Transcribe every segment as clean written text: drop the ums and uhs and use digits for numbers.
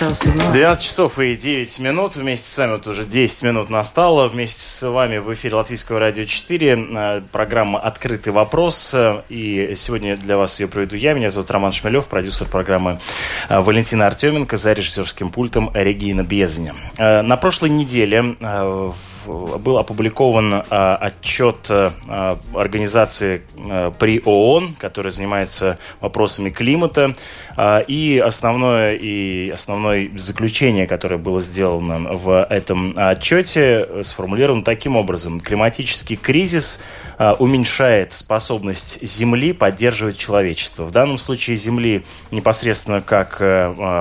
— 12:09 Вместе с вами вот уже 10 минут настало. Вместе с вами в эфире Латвийского радио 4. Программа «Открытый вопрос». И сегодня для вас ее проведу я. Меня зовут Роман Шмелев, продюсер программы Валентина Артеменко. За режиссерским пультом Регина Бьезиня. На прошлой неделе был опубликован отчет организации при ООН, которая занимается вопросами климата. И основное заключение, которое было сделано в этом отчете, сформулировано таким образом. Климатический кризис уменьшает способность Земли поддерживать человечество. В данном случае Земли непосредственно как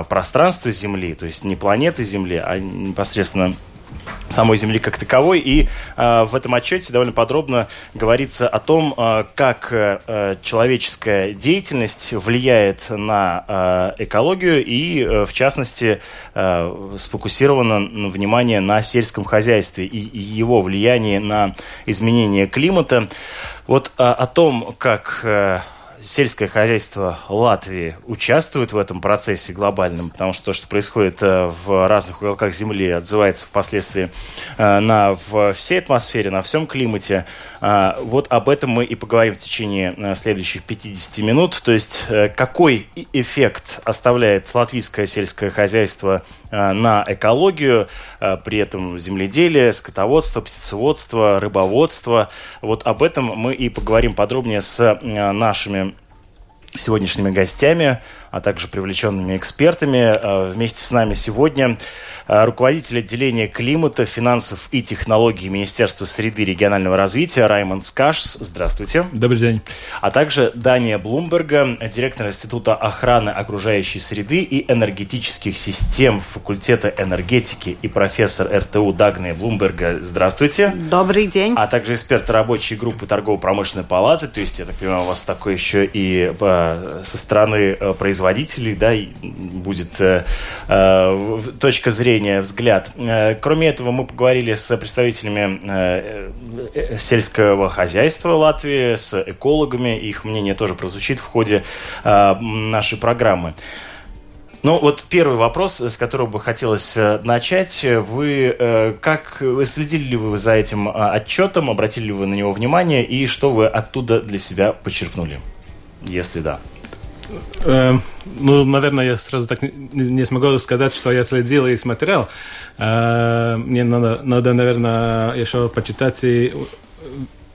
пространство Земли, то есть не планеты Земли, а непосредственно самой Земли как таковой. И в этом отчете довольно подробно говорится о том, как человеческая деятельность влияет на экологию и, в частности, сфокусировано внимание на сельском хозяйстве и его влиянии на изменение климата. Вот о том, как сельское хозяйство Латвии участвует в этом процессе глобальном, потому что то, что происходит в разных уголках Земли, отзывается впоследствии на всей атмосфере, на всем климате. Вот об этом мы и поговорим в течение следующих 50 минут. То есть какой эффект оставляет латвийское сельское хозяйство на экологию, при этом земледелие, скотоводство, птицеводство, рыбоводство. Вот об этом мы и поговорим подробнее с нашими сегодняшними гостями, а также привлеченными экспертами. Вместе с нами сегодня руководитель отделения климата, финансов и технологий Министерства среды и регионального развития Раймондс Кашс. Здравствуйте. Добрый день. А также Дания Блумберга, директор Института охраны окружающей среды и энергетических систем факультета энергетики и профессор РТУ Дагния Блумберга. Здравствуйте. Добрый день. А также эксперт рабочей группы торгово-промышленной палаты. То есть, я так понимаю, у вас такой еще и со стороны производителей, да, будет точка зрения, взгляд. Кроме этого, мы поговорили с представителями сельского хозяйства Латвии, с экологами. Их мнение тоже прозвучит в ходе нашей программы. Ну, вот первый вопрос, с которого бы хотелось начать. Следили ли вы за этим отчетом, обратили ли вы на него внимание, и что вы оттуда для себя почерпнули? Если да. Наверное, я сразу так не смогу сказать, что я следил и смотрел. Мне надо, наверное, еще почитать и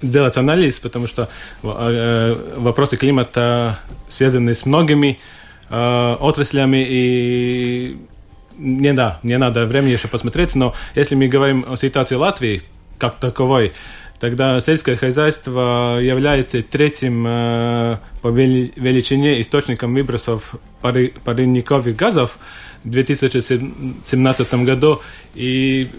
сделать анализ, потому что вопросы климата связаны с многими отраслями, и не надо времени еще посмотреть. Но если мы говорим о ситуации Латвии как таковой, тогда сельское хозяйство является третьим по величине источником выбросов парниковых газов в 2017 году. И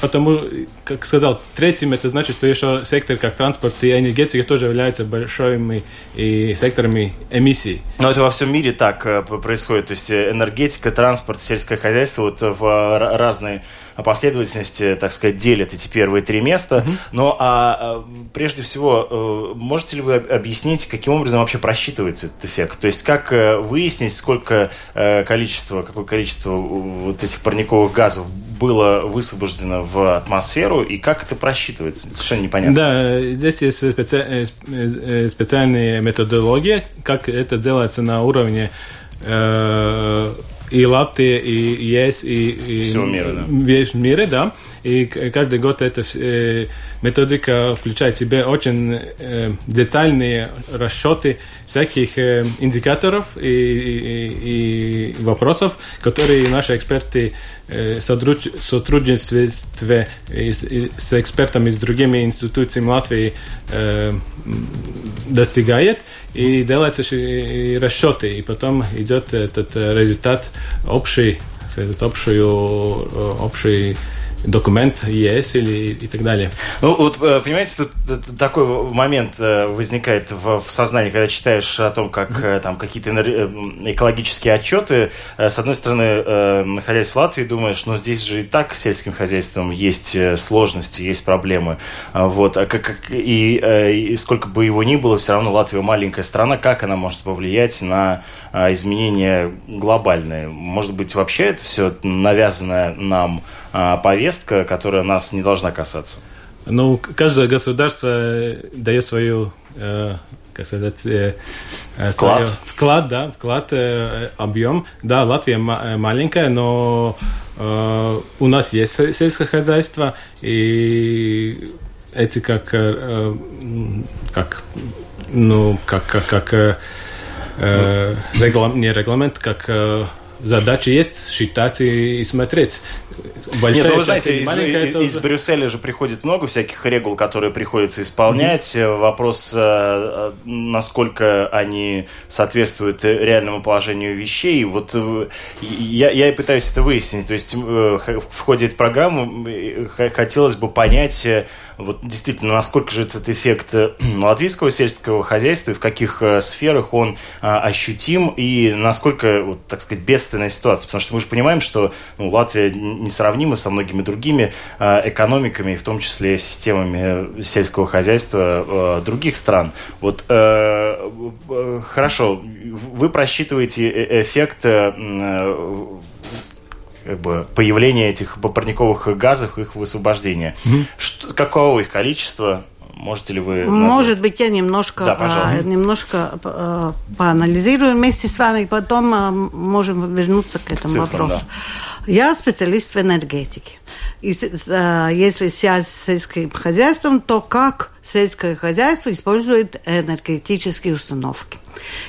потому, как сказал, третьим, это значит, что еще сектор, как транспорт и энергетика, тоже являются большими и секторами эмиссий. Но это во всем мире так происходит. То есть энергетика, транспорт, сельское хозяйство вот в разные последовательности, так сказать, делят эти первые три места. Mm-hmm. Но прежде всего, можете ли вы объяснить, каким образом вообще просчитывается этот эффект? То есть как выяснить, какое количество вот этих парниковых газов было высвобождено в атмосферу, и как это просчитывается? Совершенно непонятно. Да, здесь есть специальные методологии, как это делается на уровне и Латвии, и ЕС, и всего мира, да. Весь мир, да. И каждый год эта методика включает в себя очень детальные расчеты всяких индикаторов и вопросов, которые наши эксперты в сотрудничестве с экспертами из другими институциями Латвии достигают. И делаются расчеты, и потом идет этот результат общий документ ЕС или и так далее. Ну, вот, понимаете, тут такой момент возникает в сознании, когда читаешь о том, как там какие-то экологические отчеты. С одной стороны, находясь в Латвии, думаешь, ну, здесь же и так с сельским хозяйством есть сложности, есть проблемы. Вот. А и сколько бы его ни было, все равно Латвия маленькая страна. Как она может повлиять на изменения глобальные? Может быть, вообще это все навязанная нам повестка, которая нас не должна касаться? Ну, каждое государство дает свою, как сказать, вклад, объем. Да, Латвия маленькая, но у нас есть сельское хозяйство, и эти как задача есть считать и смотреть. Большая Нет, ну, вы знаете, из Брюсселя же приходит много всяких регул, которые приходится исполнять. Mm-hmm. Вопрос, насколько они соответствуют реальному положению вещей. Вот я и пытаюсь это выяснить. То есть в ходе этой программы хотелось бы понять, вот действительно, насколько же этот эффект латвийского сельского хозяйства и в каких сферах он ощутим, и насколько, вот, так сказать, бедственная ситуация. Потому что мы же понимаем, что Латвия несравнима со многими другими экономиками, в том числе системами сельского хозяйства других стран. Вот хорошо, вы просчитываете эффект появления этих парниковых газов, их высвобождения. Mm-hmm. Каково их количество? Можете ли вы назвать? Может быть, я немножко поанализирую вместе с вами, потом можем вернуться к этому вопросу. Да. Я специалист в энергетике. И, если связь с сельским хозяйством, то как сельское хозяйство использует энергетические установки.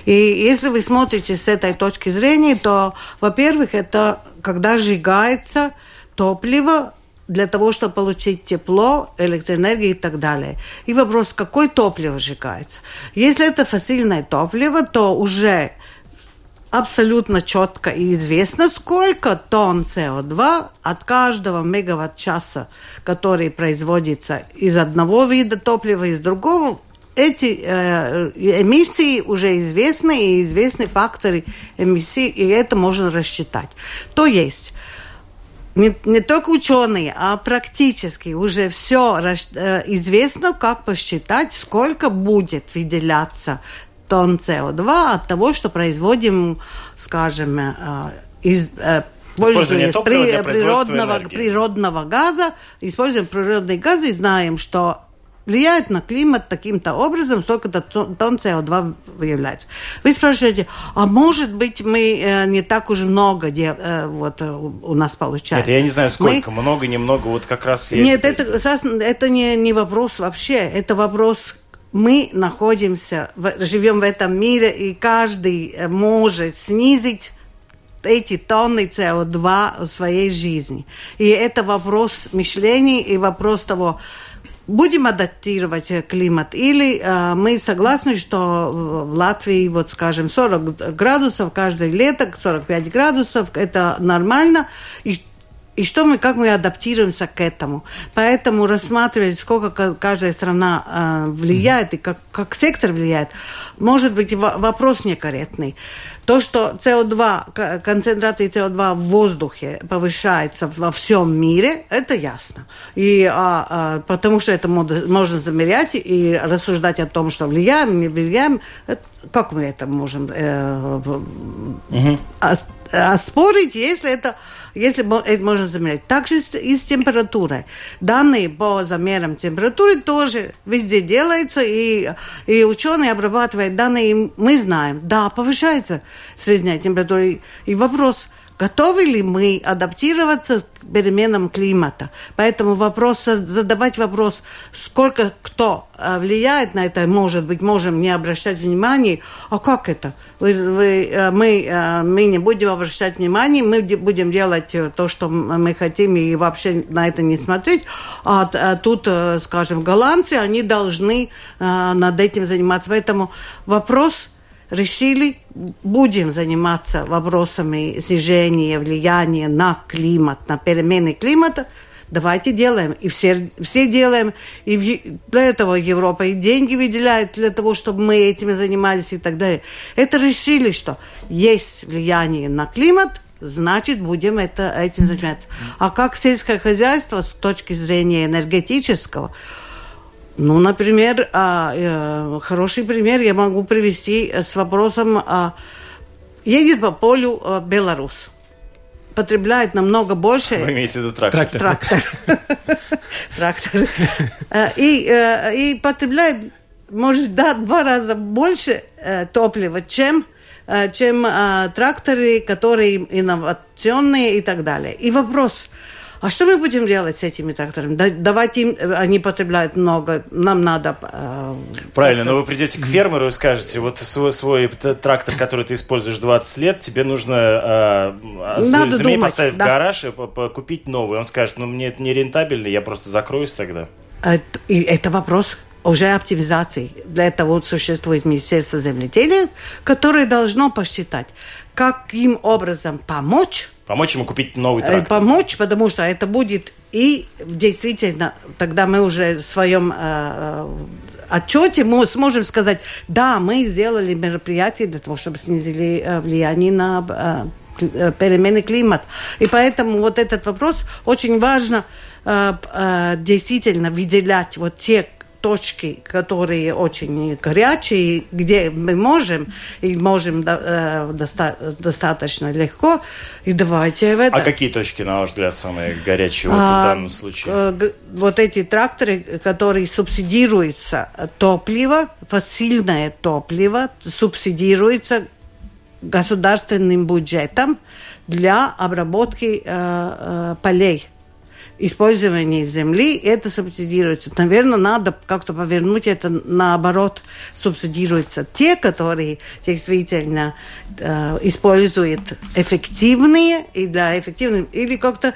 И если вы смотрите с этой точки зрения, то, во-первых, это когда сжигается топливо для того, чтобы получить тепло, электроэнергию и так далее. И вопрос, какое топливо сжигается. Если это фосильное топливо, то уже абсолютно четко и известно, сколько тонн СО2 от каждого мегаватт-часа, который производится из одного вида топлива, из другого. Эти эмиссии уже известны, и известны факторы эмиссий, и это можно рассчитать. То есть не только ученые, а практически уже все известно, как посчитать, сколько будет выделяться тонн СО2 от того, что производим, скажем, использование топлива для природного газа. Используем природный газ и знаем, что влияет на климат таким-то образом, сколько-то тонн СО2 выявляется. Вы спрашиваете, а может быть, мы не так уж много у нас получается? Нет, я не знаю, сколько, много, немного, вот как раз... Нет, это не вопрос вообще, это вопрос... Мы находимся, живем в этом мире, и каждый может снизить эти тонны СО2 в своей жизни. И это вопрос мышления и вопрос того... Будем адаптировать климат, или мы согласны, что в Латвии, вот скажем, 40 градусов каждое лето, 45 градусов, это нормально, и что мы, как мы адаптируемся к этому. Поэтому рассматривать, сколько каждая страна влияет и как сектор влияет, может быть, вопрос некорректный. То, что СО2, концентрация СО2 в воздухе повышается во всем мире, это ясно. И потому что это можно замерять и рассуждать о том, что влияем, не влияем. Как мы это можем оспорить, если это можно замерять. Также и с температурой. Данные по замерам температуры тоже везде делаются, и ученые обрабатывают данные, и мы знаем, да, повышается средняя температура. И вопрос, готовы ли мы адаптироваться к переменам климата. Поэтому задавать вопрос, сколько кто влияет на это, может быть, можем не обращать внимания. А как это? Мы не будем обращать внимания, мы будем делать то, что мы хотим, и вообще на это не смотреть. А тут, скажем, голландцы, они должны над этим заниматься. Поэтому вопрос... Решили, будем заниматься вопросами снижения влияния на климат, на перемены климата, Давайте делаем. И все делаем. И для этого Европа и деньги выделяет, для того, чтобы мы этими занимались и так далее. Это решили, что есть влияние на климат, значит, будем этим заниматься. А как сельское хозяйство с точки зрения энергетического? Ну, например, хороший пример я могу привести с вопросом. Едет по полю белорус. Потребляет намного больше. Вы имеете в виду трактор. Трактор. И потребляет, может, да, 2 раза больше топлива, чем тракторы, которые инновационные и так далее. И вопрос, а что мы будем делать с этими тракторами? Давайте они потребляют много, нам надо... Правильно, но вы придете к фермеру и скажете, вот свой трактор, который ты используешь 20 лет, тебе нужно заменить, поставить в гараж и купить новый. Он скажет, ну мне это не рентабельно, я просто закроюсь тогда. Это вопрос... уже оптимизации. Для этого вот существует Министерство земледелия, которое должно посчитать, каким образом помочь. Помочь ему купить новый трактор. Помочь, потому что это будет и действительно, тогда мы уже в своем отчете мы сможем сказать, да, мы сделали мероприятие для того, чтобы снизили влияние на перемены климата. И поэтому вот этот вопрос очень важно действительно выделять вот те точки, которые очень горячие, где мы можем, и можем достаточно легко, и давайте в это. А какие точки, на ваш взгляд, самые горячие в данном случае? Вот эти тракторы, которые субсидируются топливо, фосильное топливо, субсидируется государственным бюджетом для обработки полей. Использование земли, это субсидируется. Наверное, надо как-то повернуть это наоборот. Субсидируются те, которые действительно используют эффективные и для эффективных. Или как-то,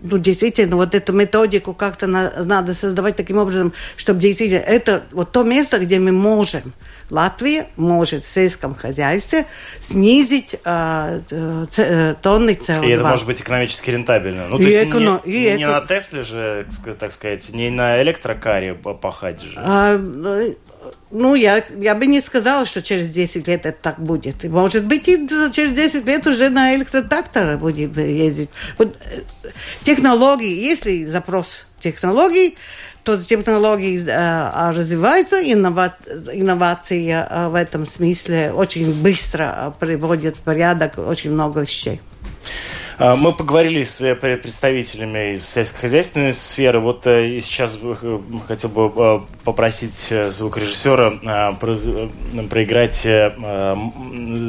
ну, действительно, вот эту методику как-то надо создавать таким образом, чтобы действительно... Это вот то место, где мы можем. Латвия может в сельском хозяйстве снизить тонны СО2. И это может быть экономически рентабельно. Ну, то есть не на Тесле же, так сказать, не на электрокаре пахать же. Ну, я бы не сказала, что через 10 лет это так будет. Может быть, и через 10 лет уже на электротракторе будем ездить. Вот, технологии, если запрос технологий, то технологии развиваются, инновации в этом смысле очень быстро приводят в порядок очень много вещей. Мы поговорили с представителями из сельскохозяйственной сферы. Вот сейчас хотел бы попросить звукорежиссера проиграть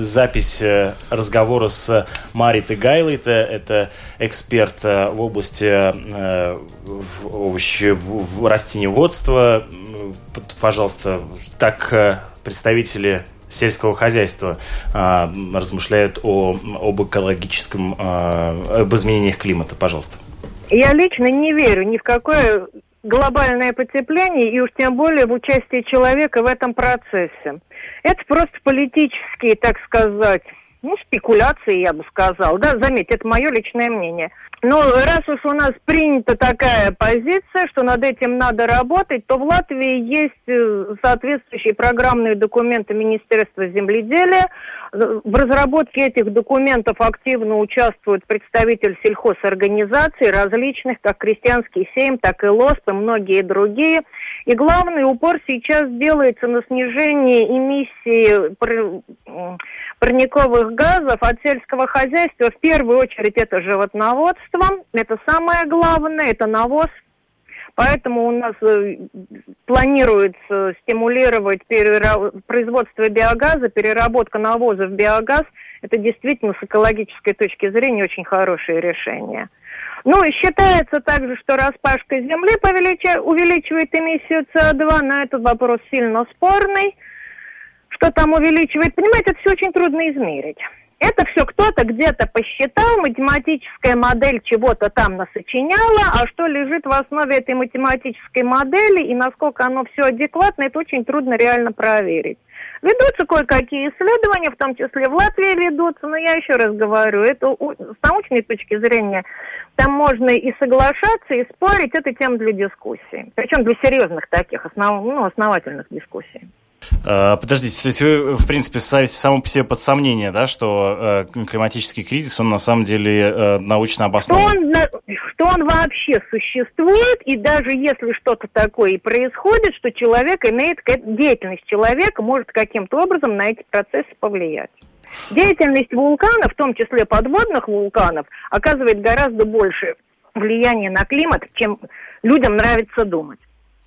запись разговора с Маритой Гайлой. Это эксперт в области растениеводства. Пожалуйста, так представители сельского хозяйства размышляют об экологическом, об изменениях климата. Пожалуйста. Я лично не верю ни в какое глобальное потепление, и уж тем более в участие человека в этом процессе. Это просто политические, так сказать, ну, спекуляции, я бы сказала. Да, заметьте, это мое личное мнение. Но раз уж у нас принята такая позиция, что над этим надо работать, то в Латвии есть соответствующие программные документы Министерства земледелия. В разработке этих документов активно участвуют представители сельхозорганизаций различных, как «Крестьянский Сейм», так и «Лост» и многие другие. И главный упор сейчас делается на снижение эмиссии парниковых газов от сельского хозяйства. В первую очередь это животноводство, это самое главное, это навоз. Поэтому у нас планируется стимулировать производство биогаза, переработка навоза в биогаз. Это действительно с экологической точки зрения очень хорошее решение. Ну и считается также, что распашка земли увеличивает эмиссию СО2. На этот вопрос сильно спорный. Что там увеличивает? Понимаете, это все очень трудно измерить. Это все кто-то где-то посчитал, математическая модель чего-то там насочиняла, а что лежит в основе этой математической модели и насколько оно все адекватно, это очень трудно реально проверить. Ведутся кое-какие исследования, в том числе в Латвии ведутся, но я еще раз говорю, это с научной точки зрения Там можно и соглашаться, и спорить. Это тема для дискуссий. Причем для серьезных таких, основательных дискуссий. Подождите, то есть вы, в принципе, ставите само по себе под сомнение, да, что климатический кризис, он на самом деле научно обоснован? Что он вообще существует, и даже если что-то такое и происходит, что человек имеет, деятельность человека может каким-то образом на эти процессы повлиять. Деятельность вулканов, в том числе подводных вулканов, оказывает гораздо больше влияния на климат, чем людям нравится думать.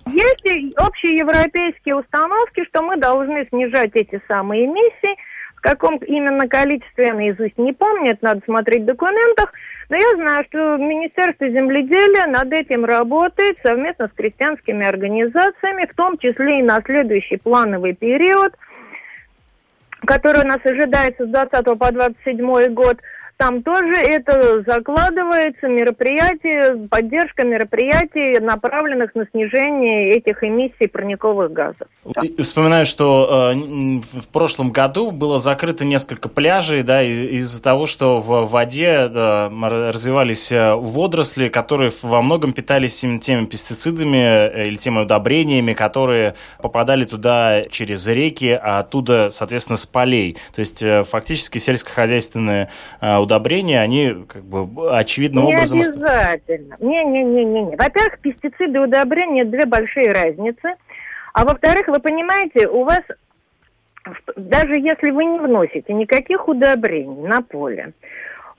Есть общеевропейские установки, что мы должны снижать эти самые эмиссии. В каком именно количестве, я наизусть не помню, это надо смотреть в документах. Но я знаю, что Министерство земледелия над этим работает совместно с крестьянскими организациями, в том числе и на следующий плановый период, который у нас ожидается с 20 по 27 год. Там тоже это закладывается, мероприятие, поддержка мероприятий, направленных на снижение этих эмиссий парниковых газов. Да. Вспоминаю, что в прошлом году было закрыто несколько пляжей, да, из-за того, что в воде развивались водоросли, которые во многом питались теми пестицидами или теми удобрениями, которые попадали туда через реки, а оттуда, соответственно, с полей. То есть фактически сельскохозяйственные удобрения, они как бы очевидным образом... Не обязательно. Не-не-не. Во-первых, пестициды и удобрения — две большие разницы. А во-вторых, вы понимаете, у вас, даже если вы не вносите никаких удобрений на поле,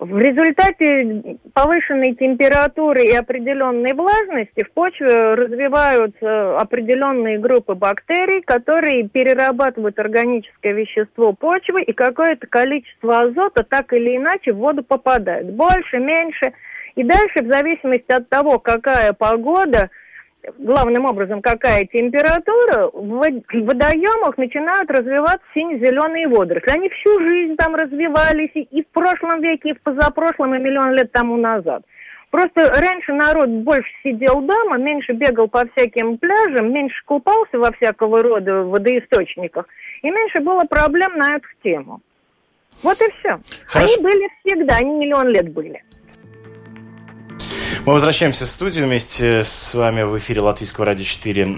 в результате повышенной температуры и определенной влажности в почве развиваются определенные группы бактерий, которые перерабатывают органическое вещество почвы, и какое-то количество азота так или иначе в воду попадает. Больше, меньше. И дальше, в зависимости от того, какая погода, главным образом, какая температура, в водоемах начинают развиваться сине-зеленые водоросли. Они всю жизнь там развивались и в прошлом веке, и в позапрошлом, и миллион лет тому назад. Просто раньше народ больше сидел дома, меньше бегал по всяким пляжам, меньше купался во всякого рода водоисточниках, и меньше было проблем на эту тему. Вот и все. Хорошо. Они были всегда, они миллион лет были. Мы возвращаемся в студию. Вместе с вами в эфире Латвийского радио 4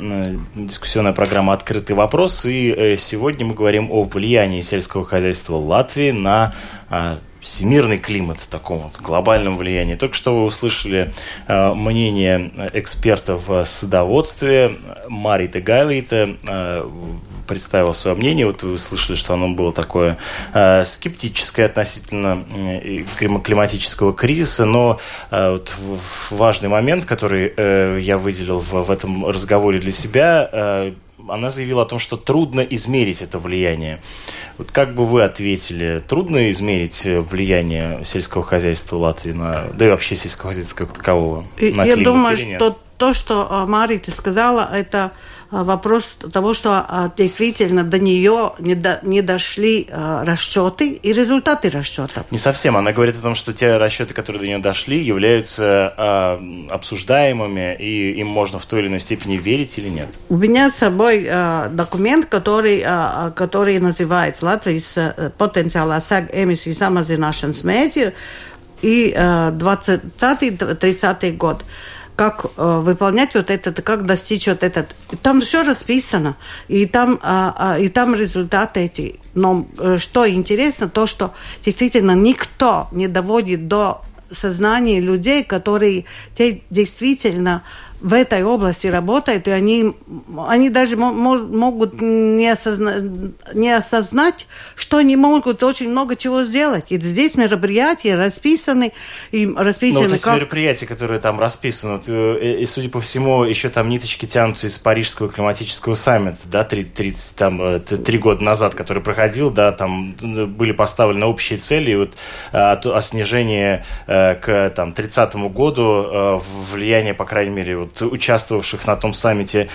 дискуссионная программа «Открытый вопрос». И сегодня мы говорим о влиянии сельского хозяйства Латвии на всемирный климат, таком вот глобальном влиянии. Только что вы услышали мнение эксперта в садоводстве Марита Гайлита, представила свое мнение. Вот вы слышали, что оно было такое скептическое относительно климатического кризиса, но вот важный момент, который я выделил в этом разговоре для себя, она заявила о том, что трудно измерить это влияние. Вот как бы вы ответили, трудно измерить влияние сельского хозяйства Латвии на, да и вообще сельского хозяйства как такового, на климат? Я думаю, что то, что Марита сказала, это вопрос того, что действительно до нее не дошли расчеты и результаты расчетов. Не совсем. Она говорит о том, что те расчеты, которые до нее дошли, являются обсуждаемыми, и им можно в той или иной степени верить или нет. У меня с собой документ, который называется «Латвijas potenciālā sēga emisiju samazināšanas mērķi» и 2020-30 год. Как выполнять вот этот, как достичь вот этот. Там все расписано, и там результаты эти. Но что интересно, то, что действительно никто не доводит до сознания людей, которые действительно в этой области работают, и они даже могут не осознать, что они могут очень много чего сделать. И здесь мероприятия расписаны. Ну, вот эти мероприятия, которые там расписаны, и, судя по всему, еще там ниточки тянутся из Парижского климатического саммита, да, 3 года назад, который проходил, да, там были поставлены общие цели, и вот о снижении к 30-му году влияние, по крайней мере, вот участвовавших на том саммите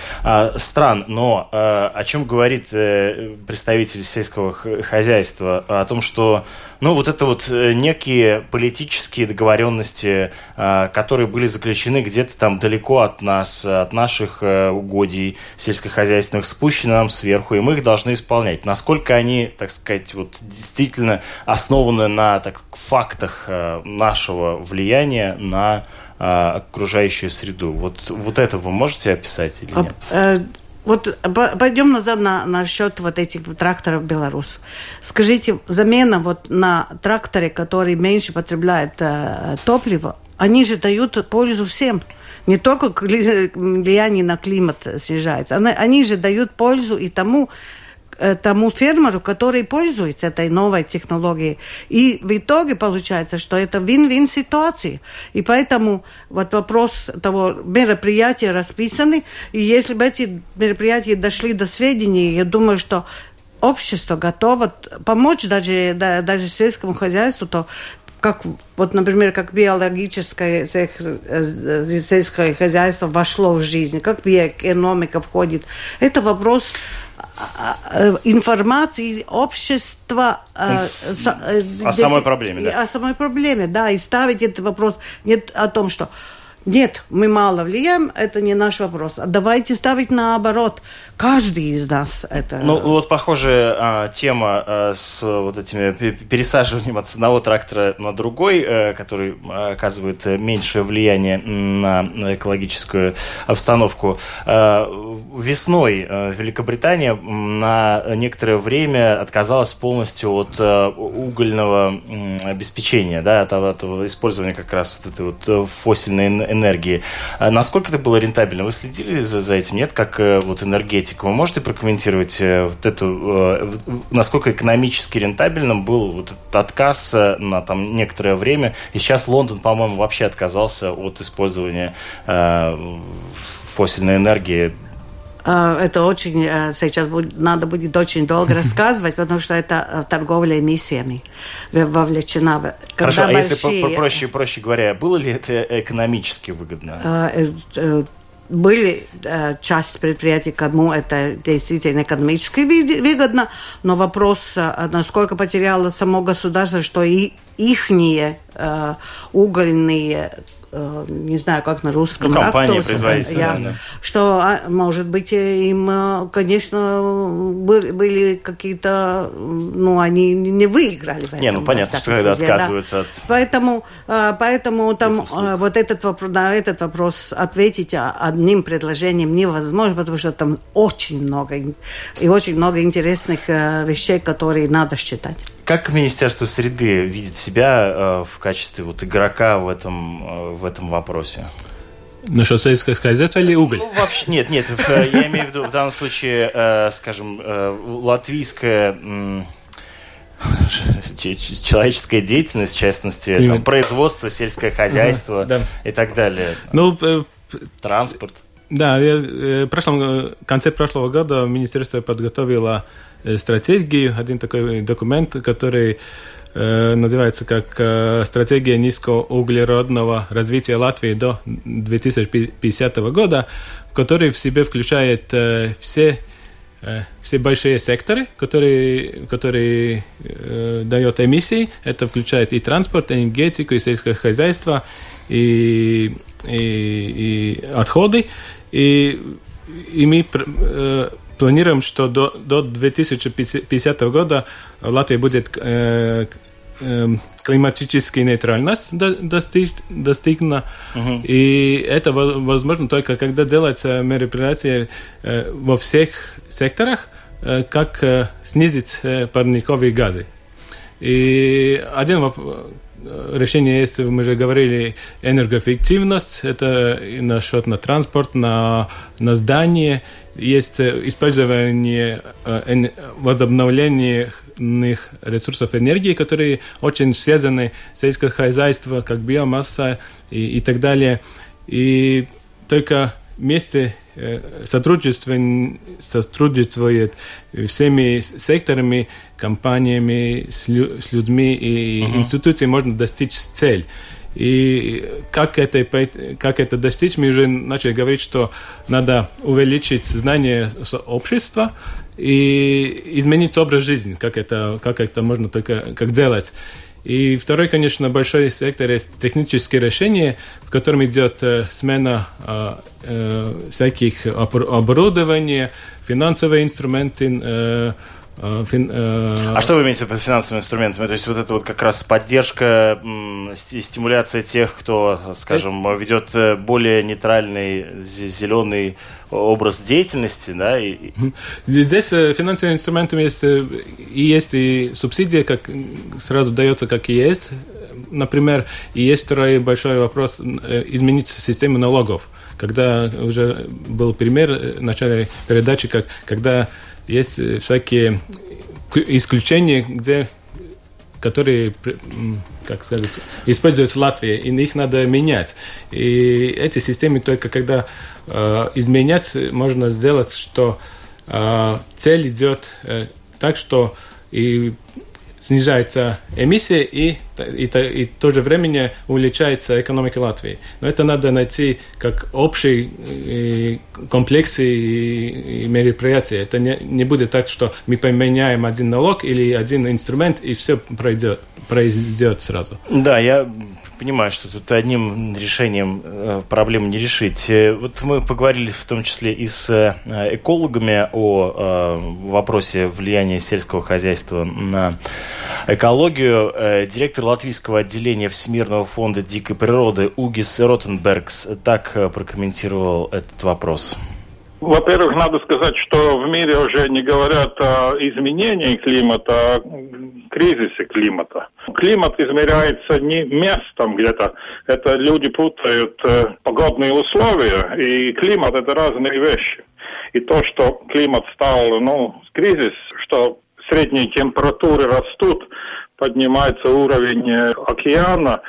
стран. Но о чем говорит представитель сельского хозяйства? О том, что вот некие политические договоренности, которые были заключены где-то там далеко от нас, от наших угодий сельскохозяйственных, спущены нам сверху, и мы их должны исполнять. Насколько они, так сказать, действительно основаны на фактах нашего влияния на окружающую среду? Вот это вы можете описать или нет? Пойдем назад насчет этих тракторов «Беларусь». Скажите, замена на тракторы, которые меньше потребляют топлива, они же дают пользу всем. Не только влияние на климат снижается. Они же дают пользу и тому фермеру, который пользуется этой новой технологией. И в итоге получается, что это вин-вин ситуация. И поэтому вопрос того, мероприятия расписаны. И если бы эти мероприятия дошли до сведения, я думаю, что общество готово помочь даже сельскому хозяйству, то как, например, как биологическое сельское хозяйство вошло в жизнь, как биоэкономика входит. Это вопрос информации общества о самой проблеме, да? О самой проблеме, да, и ставить этот вопрос нет о том, что нет, мы мало влияем, это не наш вопрос. Давайте ставить наоборот. Каждый из нас это... Похожая тема с этими пересаживанием от одного трактора на другой, который оказывает меньшее влияние на экологическую обстановку. Весной Великобритания на некоторое время отказалась полностью от угольного обеспечения, да, от использования как раз этой фосильной энергии. Насколько это было рентабельно? Вы следили за этим? Нет? Как энергетик? Вы можете прокомментировать насколько экономически рентабельным был этот отказ на некоторое время? И сейчас Лондон, по-моему, вообще отказался от использования фосильной энергии. Это очень сейчас надо будет очень долго рассказывать, потому что это торговля эмиссиями вовлечена. Хорошо, а если проще говоря, было ли это экономически выгодно? Были часть предприятий, кому это действительно экономически выгодно, но вопрос, насколько потеряло само государство, что и ихние угольные, не знаю, как на русском, компании, производители, да. Что, может быть, им, конечно, были какие-то, они не выиграли в этом. Понятно, что когда отказываются от... Поэтому на этот вопрос ответить одним предложением невозможно, потому что там очень много интересных вещей, которые надо считать. Как Министерство среды видит себя в качестве игрока в этом вопросе? Насчет сельского хозяйства или уголь? Вообще нет. Я имею в виду в данном случае, скажем, латвийская человеческая деятельность, в частности, производство, сельское хозяйство и так далее. Транспорт. Да, в конце прошлого года Министерство подготовило стратегию, один такой документ, который называется как «Стратегия низкоуглеродного развития Латвии до 2050 года», который в себе включает все большие секторы, которые дают эмиссии. Это включает и транспорт, и энергетику, и сельское хозяйство, и отходы. И мы планируем, что до 2050 года Латвия будет климатически нейтральность достигнута. И это возможно только когда делается мероприятие во всех секторах, как снизить парниковые газы. И один решение есть, мы же говорили, энергоэффективность, это насчет на транспорт, на здание, есть использование возобновленных ресурсов энергии, которые очень связаны с сельским хозяйством, как биомасса и так далее. И только вместе сотрудничает всеми секторами, компаниями, с людьми и институциями можно достичь цель. И как это достичь, мы уже начали говорить, что надо увеличить знание общества и изменить образ жизни, как это можно только как делать. И второй, конечно, большой сектор есть технические решения, в котором идет смена всяких оборудований, финансовые инструменты. А что вы имеете под финансовыми инструментами? То есть вот это вот как раз поддержка, стимуляция тех, кто, скажем, ведет более нейтральный, зеленый образ деятельности, да? Здесь финансовыми инструментами есть и субсидия, как сразу дается, как и есть. Например, и есть второй большой вопрос – изменить систему налогов. Когда уже был пример в начале передачи, когда есть всякие исключения, которые, как сказать, используются в Латвии, и их надо менять. И эти системы только когда изменять, можно сделать, что цель идет так, что и снижается эмиссия, и в то же время увеличивается экономика Латвии. Но это надо найти как общий комплекс и мероприятия. Это не будет так, что мы поменяем один налог или один инструмент, и все произойдет сразу. Да, я понимаю, что тут одним решением проблем не решить. Вот мы поговорили в том числе и с экологами о вопросе влияния сельского хозяйства на экологию. Директор латвийского отделения Всемирного фонда дикой природы Угис Ротенбергс так прокомментировал этот вопрос. Во-первых, надо сказать, что в мире уже не говорят о изменении климата, о кризисе климата. Климат измеряется не местом где-то. Это люди путают погодные условия, и климат – это разные вещи. И то, что климат стал, кризис, что средние температуры растут, поднимается уровень океана,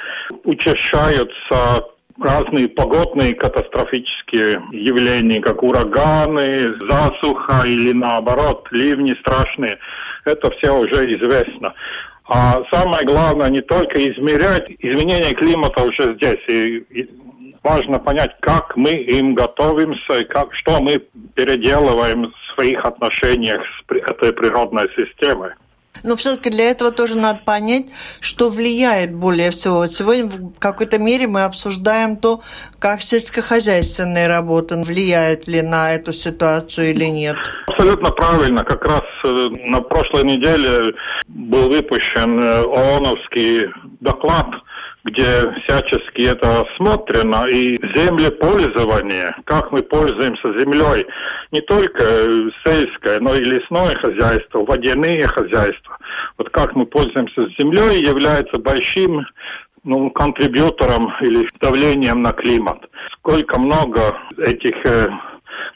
учащаются разные погодные катастрофические явления, как ураганы, засуха или наоборот, ливни страшные. Это все уже известно. А самое главное не только измерять, изменение климата уже здесь. И важно понять, как мы им готовимся, что мы переделываем в своих отношениях с этой природной системой. Но все-таки для этого тоже надо понять, что влияет более всего. Вот сегодня в какой-то мере мы обсуждаем то, как сельскохозяйственные работы влияют ли на эту ситуацию или нет. Абсолютно правильно. Как раз на прошлой неделе был выпущен ООНовский доклад, где всячески это осмотрено, и землепользование, как мы пользуемся землей, не только сельское, но и лесное хозяйство, водяные хозяйства. Вот как мы пользуемся землей является большим контрибьютором или давлением на климат. Сколько много этих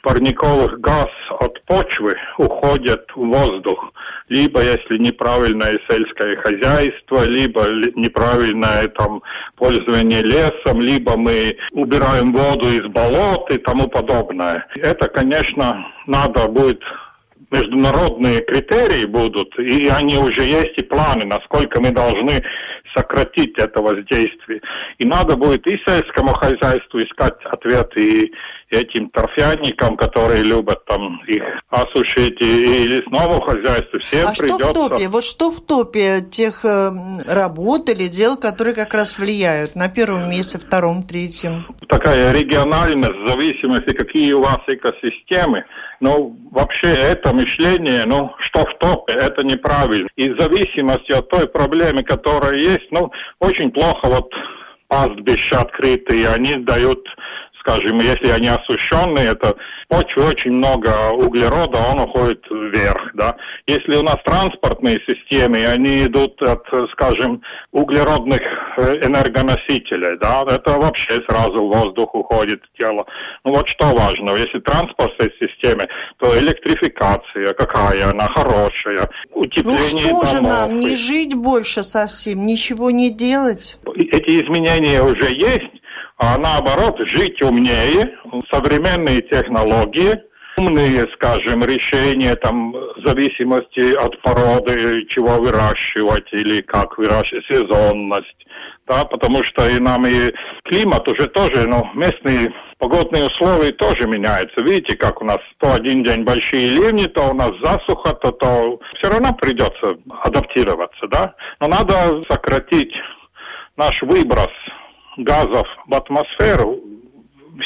парниковых газ от почвы уходят в воздух, либо если неправильное сельское хозяйство, либо неправильное пользование лесом, либо мы убираем воду из болот и тому подобное. Это, конечно, надо будет, международные критерии будут, и они уже есть, и планы, насколько мы должны сократить это воздействие. И надо будет и сельскому хозяйству искать ответ, и этим торфяникам, которые любят их осушить, и лесному хозяйству. Всем придется... что в топе? Вот что в топе тех работ или дел, которые как раз влияют на первом месте, втором, третьем? Такая региональность, зависимость, какие у вас экосистемы. Но вообще это мышление, что в топе, это неправильно. И в зависимости от той проблемы, которая есть, очень плохо пастбища открытые, они дают, скажем, если они осушенные, это в почве очень много углерода, он уходит вверх, да. Если у нас транспортные системы, они идут от, скажем, углеродных энергоносителей, да, это вообще сразу в воздух уходит в тело. Что важно, если транспортные системы, то электрификация какая, она хорошая, утепление домов. Что же нам, не жить больше совсем, ничего не делать? Эти изменения уже есть. А наоборот, жить умнее, современные технологии, умные, скажем, решения, там, в зависимости от породы, чего выращивать или как выращивать, сезонность, да, потому что и нам и климат уже тоже, ну, местные погодные условия тоже меняются. Видите, как у нас то один день большие ливни, то у нас засуха, то все равно придется адаптироваться, да. Но надо сократить наш выброс газов в атмосферу,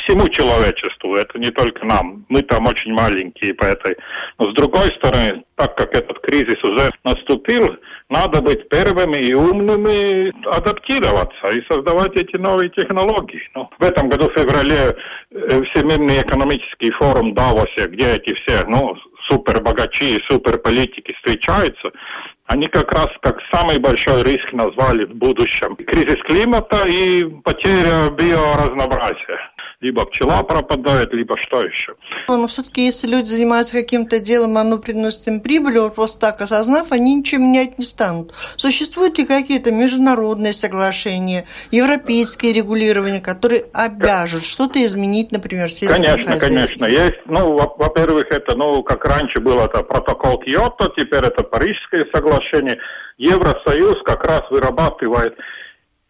всему человечеству, это не только нам. Мы там очень маленькие по этой. Но с другой стороны, так как этот кризис уже наступил, надо быть первыми и умными, адаптироваться и создавать эти новые технологии. Ну, в этом году, в феврале, Всемирный экономический форум в Давосе, где эти все, ну, супербогачи и суперполитики встречаются, они как раз как самый большой риск назвали в будущем кризис климата и потеря биоразнообразия. Либо пчела пропадает, либо что еще. Но все-таки, если люди занимаются каким-то делом, оно приносит им прибыль, вот просто так осознав, они ничем менять не станут. Существуют ли какие-то международные соглашения, европейские регулирования, которые обяжут что-то изменить, например, в сельском хозяйстве? Конечно. Есть, ну, во-первых, это, ну, как раньше было, это протокол Киото, теперь это Парижское соглашение. Евросоюз как раз вырабатывает...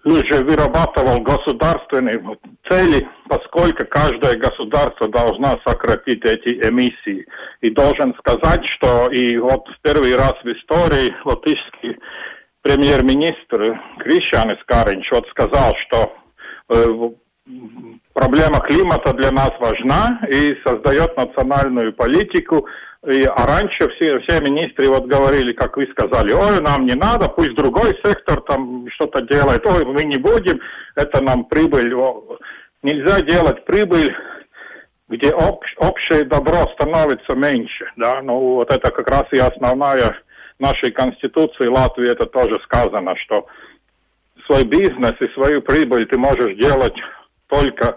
уже вырабатывал государственные цели, поскольку каждое государство должно сократить эти эмиссии. И должен сказать, что и вот в первый раз в истории латышский премьер-министр Кристианис Кариньш вот сказал, что проблема климата для нас важна и создает национальную политику. А раньше все министры вот говорили, как вы сказали, ой, нам не надо, пусть другой сектор там что-то делает, ой, мы не будем, это нам прибыль. Нельзя делать прибыль, где общее добро становится меньше. Да? Ну вот это как раз и основная нашей Конституции Латвии, это тоже сказано, что свой бизнес и свою прибыль ты можешь делать только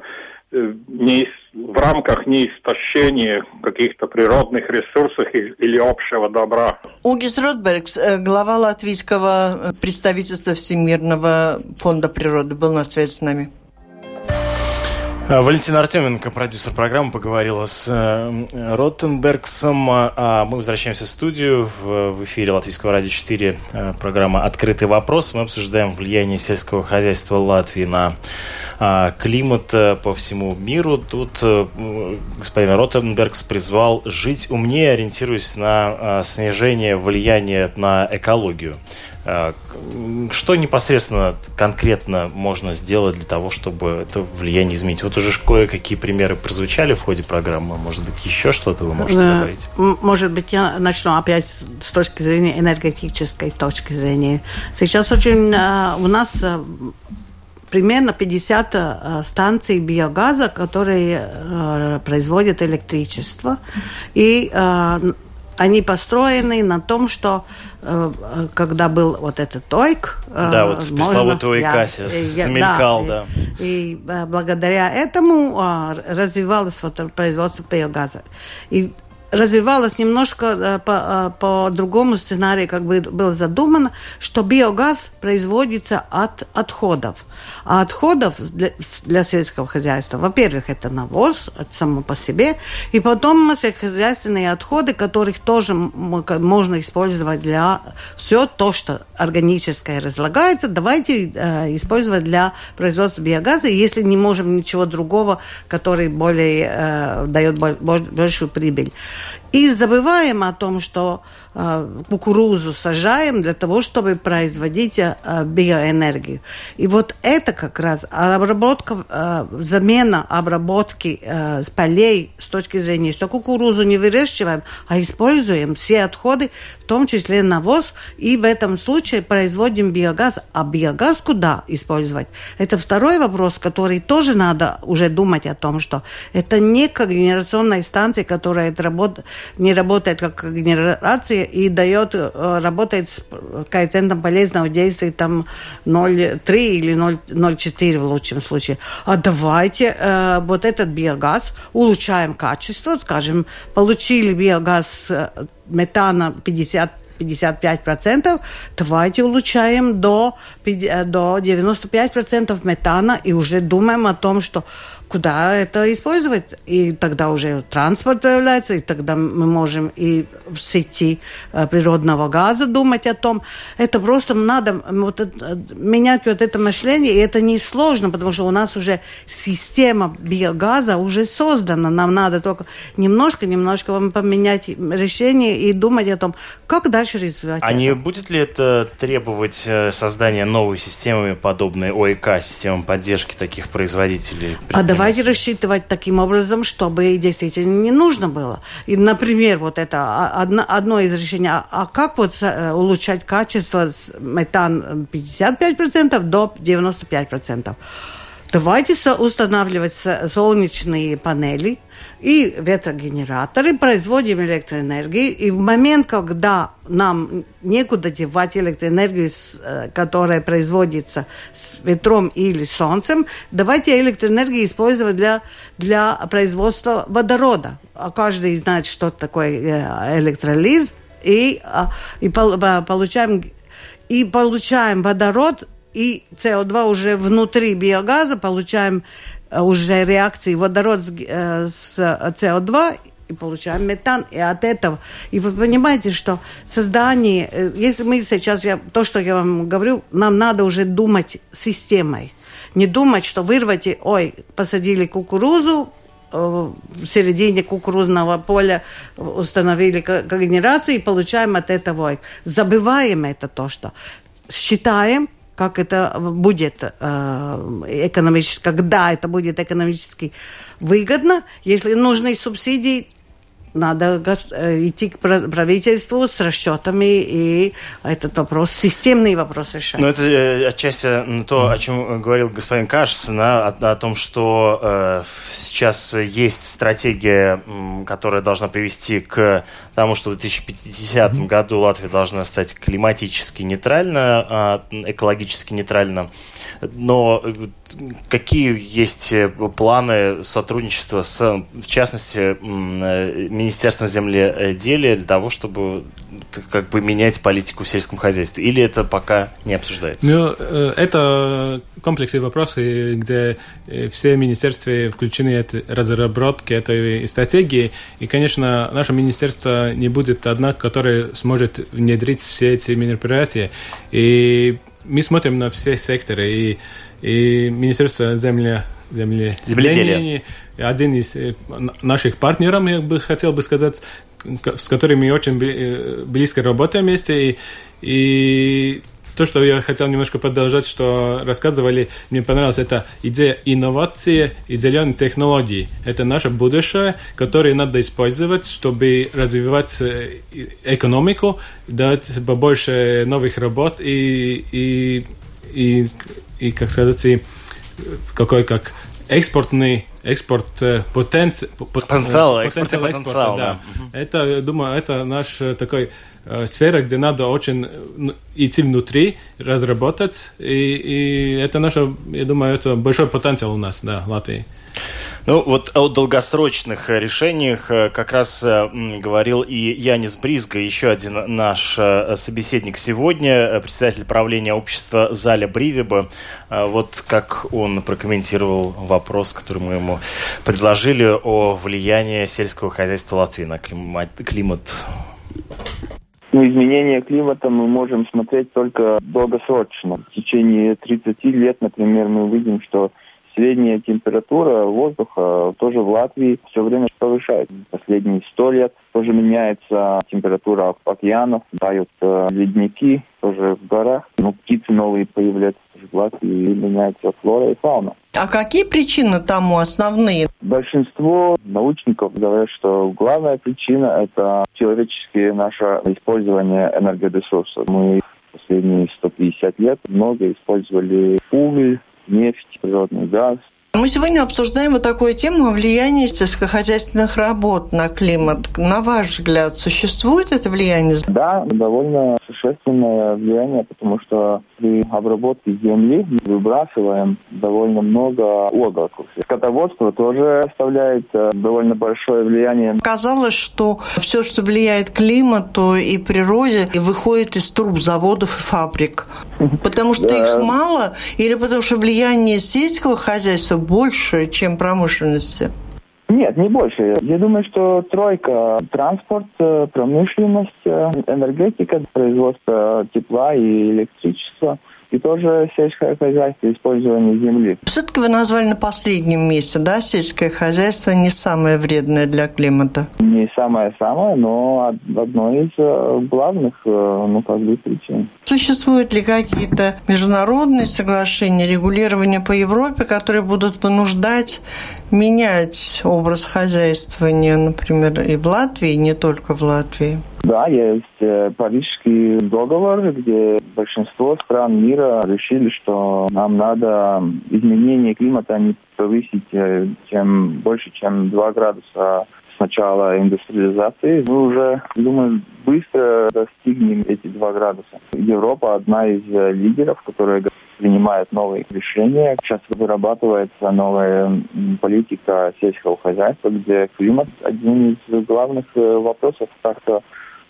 в рамках неистощения каких-то природных ресурсов или общего добра. Угис Ротбергс, глава латвийского представительства Всемирного фонда природы, был на связи с нами. Валентина Артеменко, продюсер программы, поговорила с Ротенбергсом. А мы возвращаемся в студию. В эфире Латвийского радио 4 программа «Открытый вопрос». Мы обсуждаем влияние сельского хозяйства Латвии на климат по всему миру. Тут господин Ротенбергс призвал жить умнее, ориентируясь на снижение влияния на экологию. Что непосредственно, конкретно можно сделать для того, чтобы это влияние изменить? Вот уже кое-какие примеры прозвучали в ходе программы. Может быть, еще что-то вы можете добавить? Может быть, я начну опять с точки зрения энергетической точки зрения. Сейчас очень у нас примерно 50 станций биогаза, которые производят электричество. И они построены на том, что когда был вот этот тойк... Да, вот пресловутый Кася замелькал, да. И благодаря этому развивалось вот производство биогаза. И развивалось немножко по другому сценарию, как бы было задумано, что биогаз производится от отходов. А отходов для сельского хозяйства, во-первых, это навоз само по себе, и потом сельскохозяйственные отходы, которых тоже можно использовать для все то, что органическое разлагается, давайте использовать для производства биогаза, если не можем ничего другого, который более дает большую прибыль. И забываем о том, что кукурузу сажаем для того, чтобы производить биоэнергию. И вот это как раз обработка, замена обработки полей с точки зрения, что кукурузу не выращиваем, а используем все отходы, в том числе навоз, и в этом случае производим биогаз. А биогаз куда использовать? Это второй вопрос, который тоже надо уже думать о том, что это не когенерационная станция, которая не работает как генерация и работает с коэффициентом полезного действия там 0,3 или 0,4 в лучшем случае. А давайте вот этот биогаз улучшаем качество, скажем, получили биогаз метана 55%, давайте улучшаем до 95% метана и уже думаем о том, что куда это использовать. И тогда уже транспорт появляется, и тогда мы можем и в сети природного газа думать о том. Это просто надо менять вот это мышление, и это не сложно, потому что у нас уже система биогаза уже создана. Нам надо только немножко вам поменять решение и думать о том, как дальше развивать. А не будет ли это требовать создания новой системы, подобной ОЭК, системам поддержки таких производителей? А давайте рассчитывать таким образом, чтобы действительно не нужно было. И, например, вот это одно из решений. А как вот улучшать качество метан 55% до 95%? Давайте устанавливать солнечные панели и ветрогенераторы, производим электроэнергию, и в момент, когда нам некуда девать электроэнергию, которая производится с ветром или солнцем, давайте электроэнергию использовать для производства водорода. Каждый знает, что такое электролиз, и получаем водород, и СО2 уже внутри биогаза, получаем уже реакции водород с СО2 и получаем метан. И от этого... И вы понимаете, что создание... Если мы сейчас... то, что я вам говорю, нам надо уже думать системой. Не думать, что вырвать... посадили кукурузу, в середине кукурузного поля установили когенерацию и получаем от этого... Забываем это то, что... Считаем, как это будет экономически, когда это будет экономически выгодно. Если нужны субсидии, надо идти к правительству с расчетами, и этот вопрос, системный вопрос решать. Но это отчасти то, о чем говорил господин Кашс, о том, что сейчас есть стратегия, которая должна привести к тому, что в 2050 году Латвия должна стать климатически нейтрально, экологически нейтрально. Но какие есть планы сотрудничества с, в частности, Министерством земледелия для того, чтобы как бы менять политику в сельском хозяйстве? Или это пока не обсуждается? Ну, это комплексные вопросы, где все министерства включены в разработки этой стратегии. И, конечно, наше министерство не будет одно, которое сможет внедрить все эти мероприятия. И мы смотрим на все секторы. И Министерство земледелия один из наших партнеров, я бы хотел бы сказать, с которыми мы очень близко работаем вместе. И то, что я хотел немножко продолжать, что рассказывали, мне понравилась эта идея инновации и зеленой технологии. Это наше будущее, которое надо использовать, чтобы развивать экономику, дать побольше новых работ и как сказать, какой как экспортный потенциал. Да. Это, думаю, это наша такая сфера, где надо очень идти внутри, разработать, и это наша, я думаю, это большой потенциал у нас, да, в Латвии. Ну, вот о долгосрочных решениях как раз говорил и Янис Бризга, еще один наш собеседник сегодня, председатель правления общества Заля Брīvība. Вот как он прокомментировал вопрос, который мы ему предложили, о влиянии сельского хозяйства Латвии на климат. Но изменение климата мы можем смотреть только долгосрочно. В течение 30 лет, например, мы видим, что средняя температура воздуха тоже в Латвии все время повышается. Последние 100 лет тоже меняется температура океанов, тают ледники тоже в горах. Но птицы новые появляются в Латвии, и меняется флора и фауна. А какие причины тому основные? Большинство научников говорят, что главная причина – это человеческое наше использование энергоресурсов. Мы последние 150 лет много использовали уголь, нефть, природный газ. Мы сегодня обсуждаем вот такую тему влияния сельскохозяйственных работ на климат. На ваш взгляд, существует это влияние? Да, довольно существенное влияние, потому что при обработке земли мы выбрасываем довольно много углеродов. Скотоводство тоже оставляет довольно большое влияние. Казалось, что все, что влияет климату и природе, выходит из труб заводов и фабрик. Потому что их мало или потому что влияние сельского хозяйства больше, чем промышленности? Нет, не больше. Я думаю, что тройка – транспорт, промышленность, энергетика, производство тепла и электричества, и тоже сельское хозяйство, использование земли. Все-таки вы назвали на последнем месте, да, сельское хозяйство не самое вредное для климата? Не самое-самое, но одно из главных, причин. Существуют ли какие-то международные соглашения, регулирования по Европе, которые будут вынуждать менять образ хозяйствования, например, и в Латвии, и не только в Латвии? Да, есть Парижский договор, где большинство стран мира решили, что нам надо изменение климата не повысить больше, чем 2 градуса с начала индустриализации. Мы уже, думаю, быстро достигнем эти 2 градуса. Европа одна из лидеров, которая принимает новые решения. Сейчас вырабатывается новая политика сельского хозяйства, где климат один из главных вопросов. Так что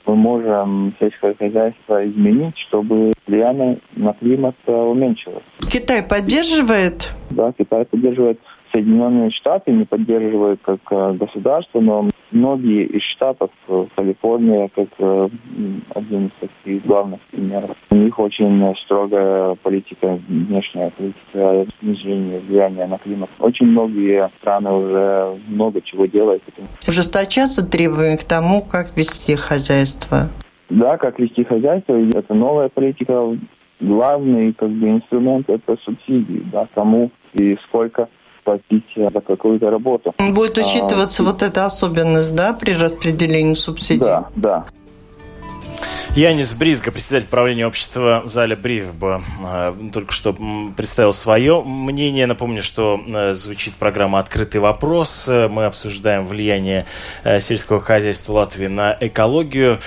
мы можем сельское хозяйство изменить, чтобы влияние на климат уменьшилось. Китай поддерживает? Да, Китай поддерживает. Соединенные Штаты не поддерживают как государство, но многие из штатов, Калифорния как один из таких главных примеров. У них очень строгая политика, внешняя политика снижения влияния на климат. Очень многие страны уже много чего делают. Ужесточаться требования к тому, как вести хозяйство. Да, как вести хозяйство. Это новая политика. Главный инструмент – это субсидии. Да, кому и сколько платить за какую-то работу. Будет учитываться эта особенность, да, при распределении субсидий? Да, да. Янис Бризга, председатель правления общества Заļa Brīvība, только что представил свое мнение. Напомню, что звучит программа «Открытый вопрос». Мы обсуждаем влияние сельского хозяйства Латвии на экологию.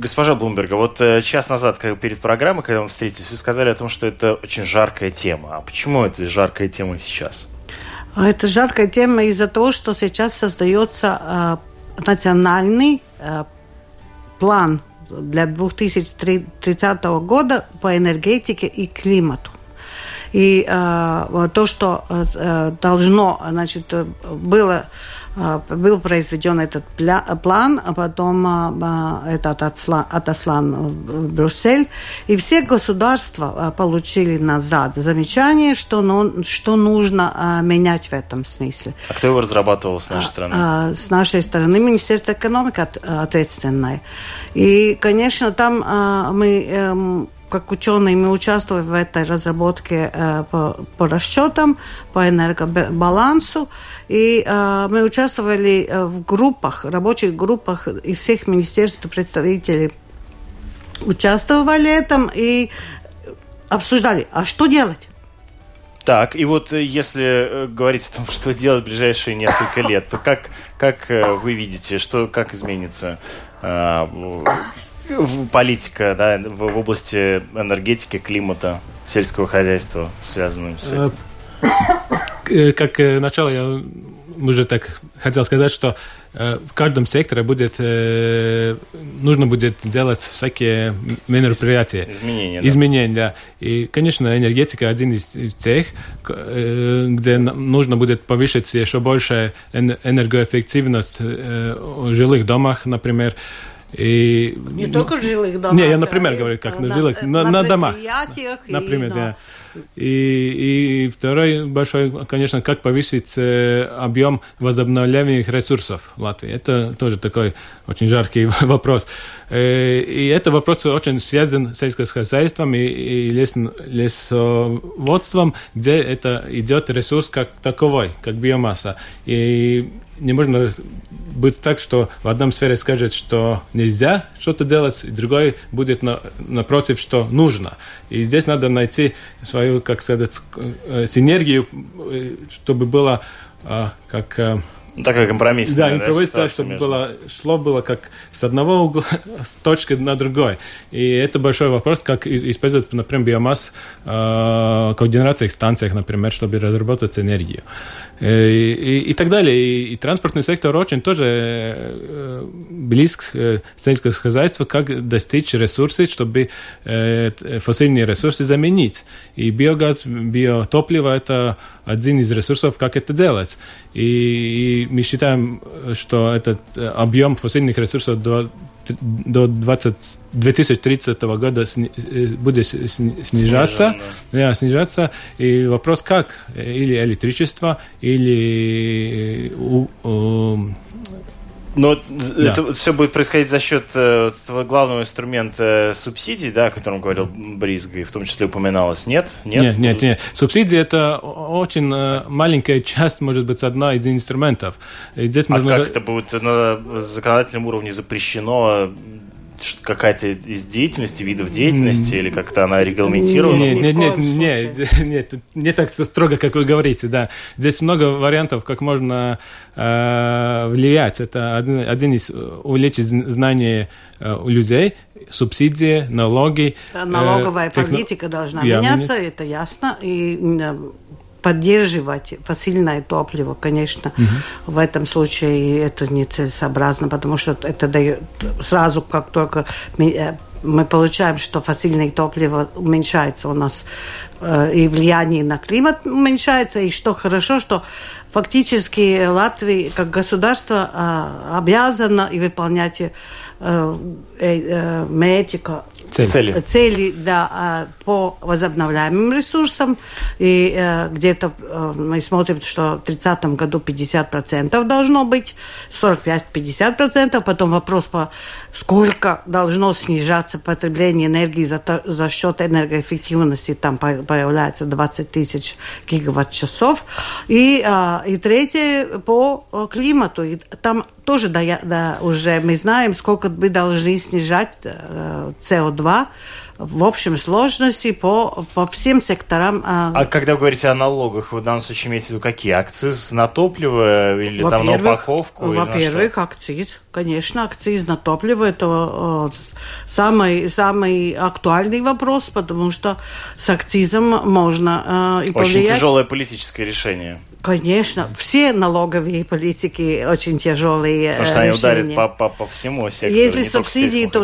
Госпожа Блумберга, час назад перед программой, когда мы встретились, вы сказали о том, что это очень жаркая тема. А почему это жаркая тема сейчас? Это жаркая тема из-за того, что сейчас создается национальный план для 2030 года по энергетике и климату. И то, что был произведен этот план, а потом это отослан в Брюссель. И все государства получили назад замечание, что нужно менять в этом смысле. А кто его разрабатывал с нашей стороны? С нашей стороны Министерство экономики ответственное. И, конечно, там мы... Как ученые мы участвуем в этой разработке по расчетам, по энергобалансу. И мы участвовали в рабочих группах из всех министерств, представителей участвовали в этом и обсуждали, а что делать? Так, и если говорить о том, что делать в ближайшие несколько лет, то как вы видите, как изменится политика, да, в области энергетики, климата, сельского хозяйства, связанным с этим? Как начало, я уже так хотел сказать, что в каждом секторе нужно будет делать всякие мероприятия. Изменения, да. И, конечно, энергетика один из тех, где нужно будет повышать еще больше энергоэффективность в жилых домах, например. И... Не только в жилых домах. Не, я, например, говорю, как на жилых, на домах. Например, да. И второй большой, конечно, как повысить объем возобновляемых ресурсов в Латвии. Это тоже такой очень жаркий вопрос. И этот вопрос очень связан с сельским хозяйством и лесоводством, где это идет ресурс как таковой, как биомасса. И не можно быть так, что в одном сфере скажет, что нельзя что-то делать, и другой будет напротив, что нужно. И здесь надо найти свою, синергию, чтобы было как Ну, такой компромисс. Да, импровизация, чтобы шло как с одного угла, с точки на другой. И это большой вопрос, как использовать, например, биомасс в когенерациях станциях, например, чтобы разработать энергию. И так далее. И транспортный сектор очень тоже близок к сельскому хозяйству, как достичь ресурсов, чтобы фосильные ресурсы заменить. И биогаз, биотопливо – это один из ресурсов, как это делать. И мы считаем, что этот объем фосильных ресурсов до 2030 года будет снижаться. Да, снижаться. И вопрос как? Или электричество, или... Но да. Это все будет происходить за счет этого главного инструмента субсидий, да, о котором говорил Бризг, и в том числе упоминалось. Нет. Субсидии – это очень маленькая часть, может быть, одна из инструментов. Здесь как это будет на законодательном уровне запрещено? Какая-то из деятельности, видов деятельности, или как-то она регламентирована? Нет, не так строго, как вы говорите, да. Здесь много вариантов, как можно влиять. Это один из увеличить знания у людей, субсидии, налоги. Налоговая политика должна меняться, это ясно, и поддерживать фосильное топливо, конечно, в этом случае это не целесообразно, потому что это дает сразу, как только мы получаем, что фосильное топливо уменьшается у нас, и влияние на климат уменьшается, и что хорошо, что фактически Латвия как государство обязана и выполнять цели да, по возобновляемым ресурсам. И где-то мы смотрим, что в 30 году 50% должно быть, 45-50%. Потом вопрос, сколько должно снижаться потребление энергии за счет энергоэффективности. Там появляется 20 тысяч гигаватт-часов. И третье по климату. И там тоже уже мы знаем, сколько мы должны снижать СО2 в общем сложности по всем секторам. А когда вы говорите о налогах, вы в данном случае имеете в виду какие? Акциз на топливо или там на упаковку? Во-первых, акциз. Конечно, акциз на топливо – это самый актуальный вопрос, потому что с акцизом можно и повлиять. Очень тяжелое политическое решение. Конечно, все налоговые политики очень тяжелые. Потому что они ударят по всему сектору. Если субсидии, то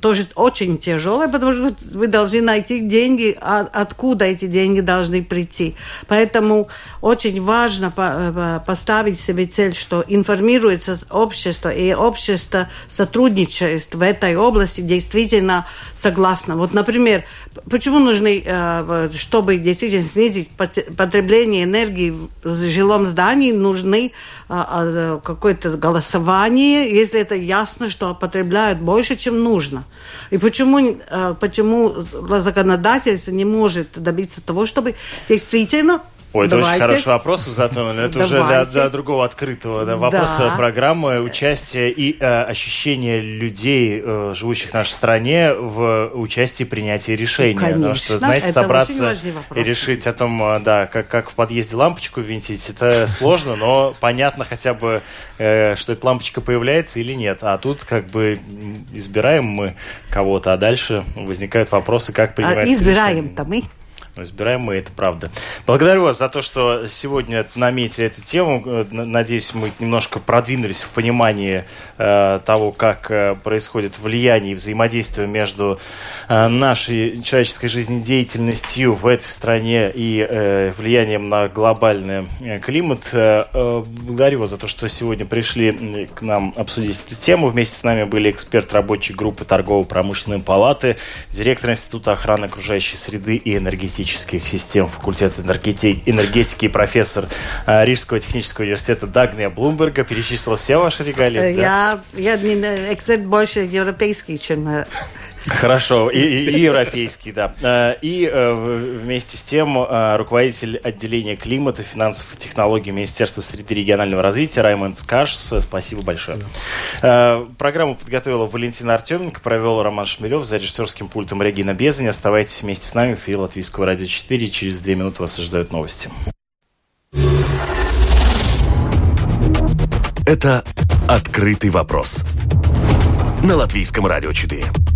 тоже очень тяжелые, потому что вы должны найти деньги, откуда эти деньги должны прийти. Поэтому очень важно поставить себе цель, что информируется общество, и общество сотрудничает в этой области действительно согласно. Вот, например, почему нужны, чтобы действительно снизить потребление энергии в жилом здании, нужны какое-то голосование, если это ясно, что потребляют больше, чем нужно. И почему законодательство не может добиться того, чтобы действительно... Ой, это очень хороший вопрос, затронули. Это уже для другого открытого вопроса программы, участия и ощущения людей, живущих в нашей стране, в участии в принятии решений. Конечно. Потому что, знаете, это собраться и решить о том, да, как в подъезде лампочку винтить, это сложно, но понятно хотя бы, что эта лампочка появляется или нет. А тут как бы избираем мы кого-то, а дальше возникают вопросы, как принимать решение. Избираем-то мы. Избираем мы, это правда. Благодарю вас за то, что сегодня наметили эту тему. Надеюсь, мы немножко продвинулись в понимании того, как происходит влияние и взаимодействие между нашей человеческой жизнедеятельностью в этой стране и влиянием на глобальный климат. Благодарю вас за то, что сегодня пришли к нам обсудить эту тему. Вместе с нами были эксперт рабочей группы Торгово-промышленной палаты, директор Института охраны окружающей среды и энергетики систем факультета энергетики и профессор Рижского технического университета Дагния Блумберга. Перечислила все ваши регалии. Я не эксперт больше европейский, чем... Хорошо, и европейский, да. И вместе с тем руководитель отделения климата, финансов и технологий Министерства среды и регионального развития Раймондс Кашс. Спасибо большое. Программу подготовила Валентина Артеменко, провел Роман Шмелев, за режиссерским пультом Регина Безань. Оставайтесь вместе с нами в эфире Латвийского радио 4. Через 2 минуты вас ожидают новости. Это «Открытый вопрос» на Латвийском радио 4.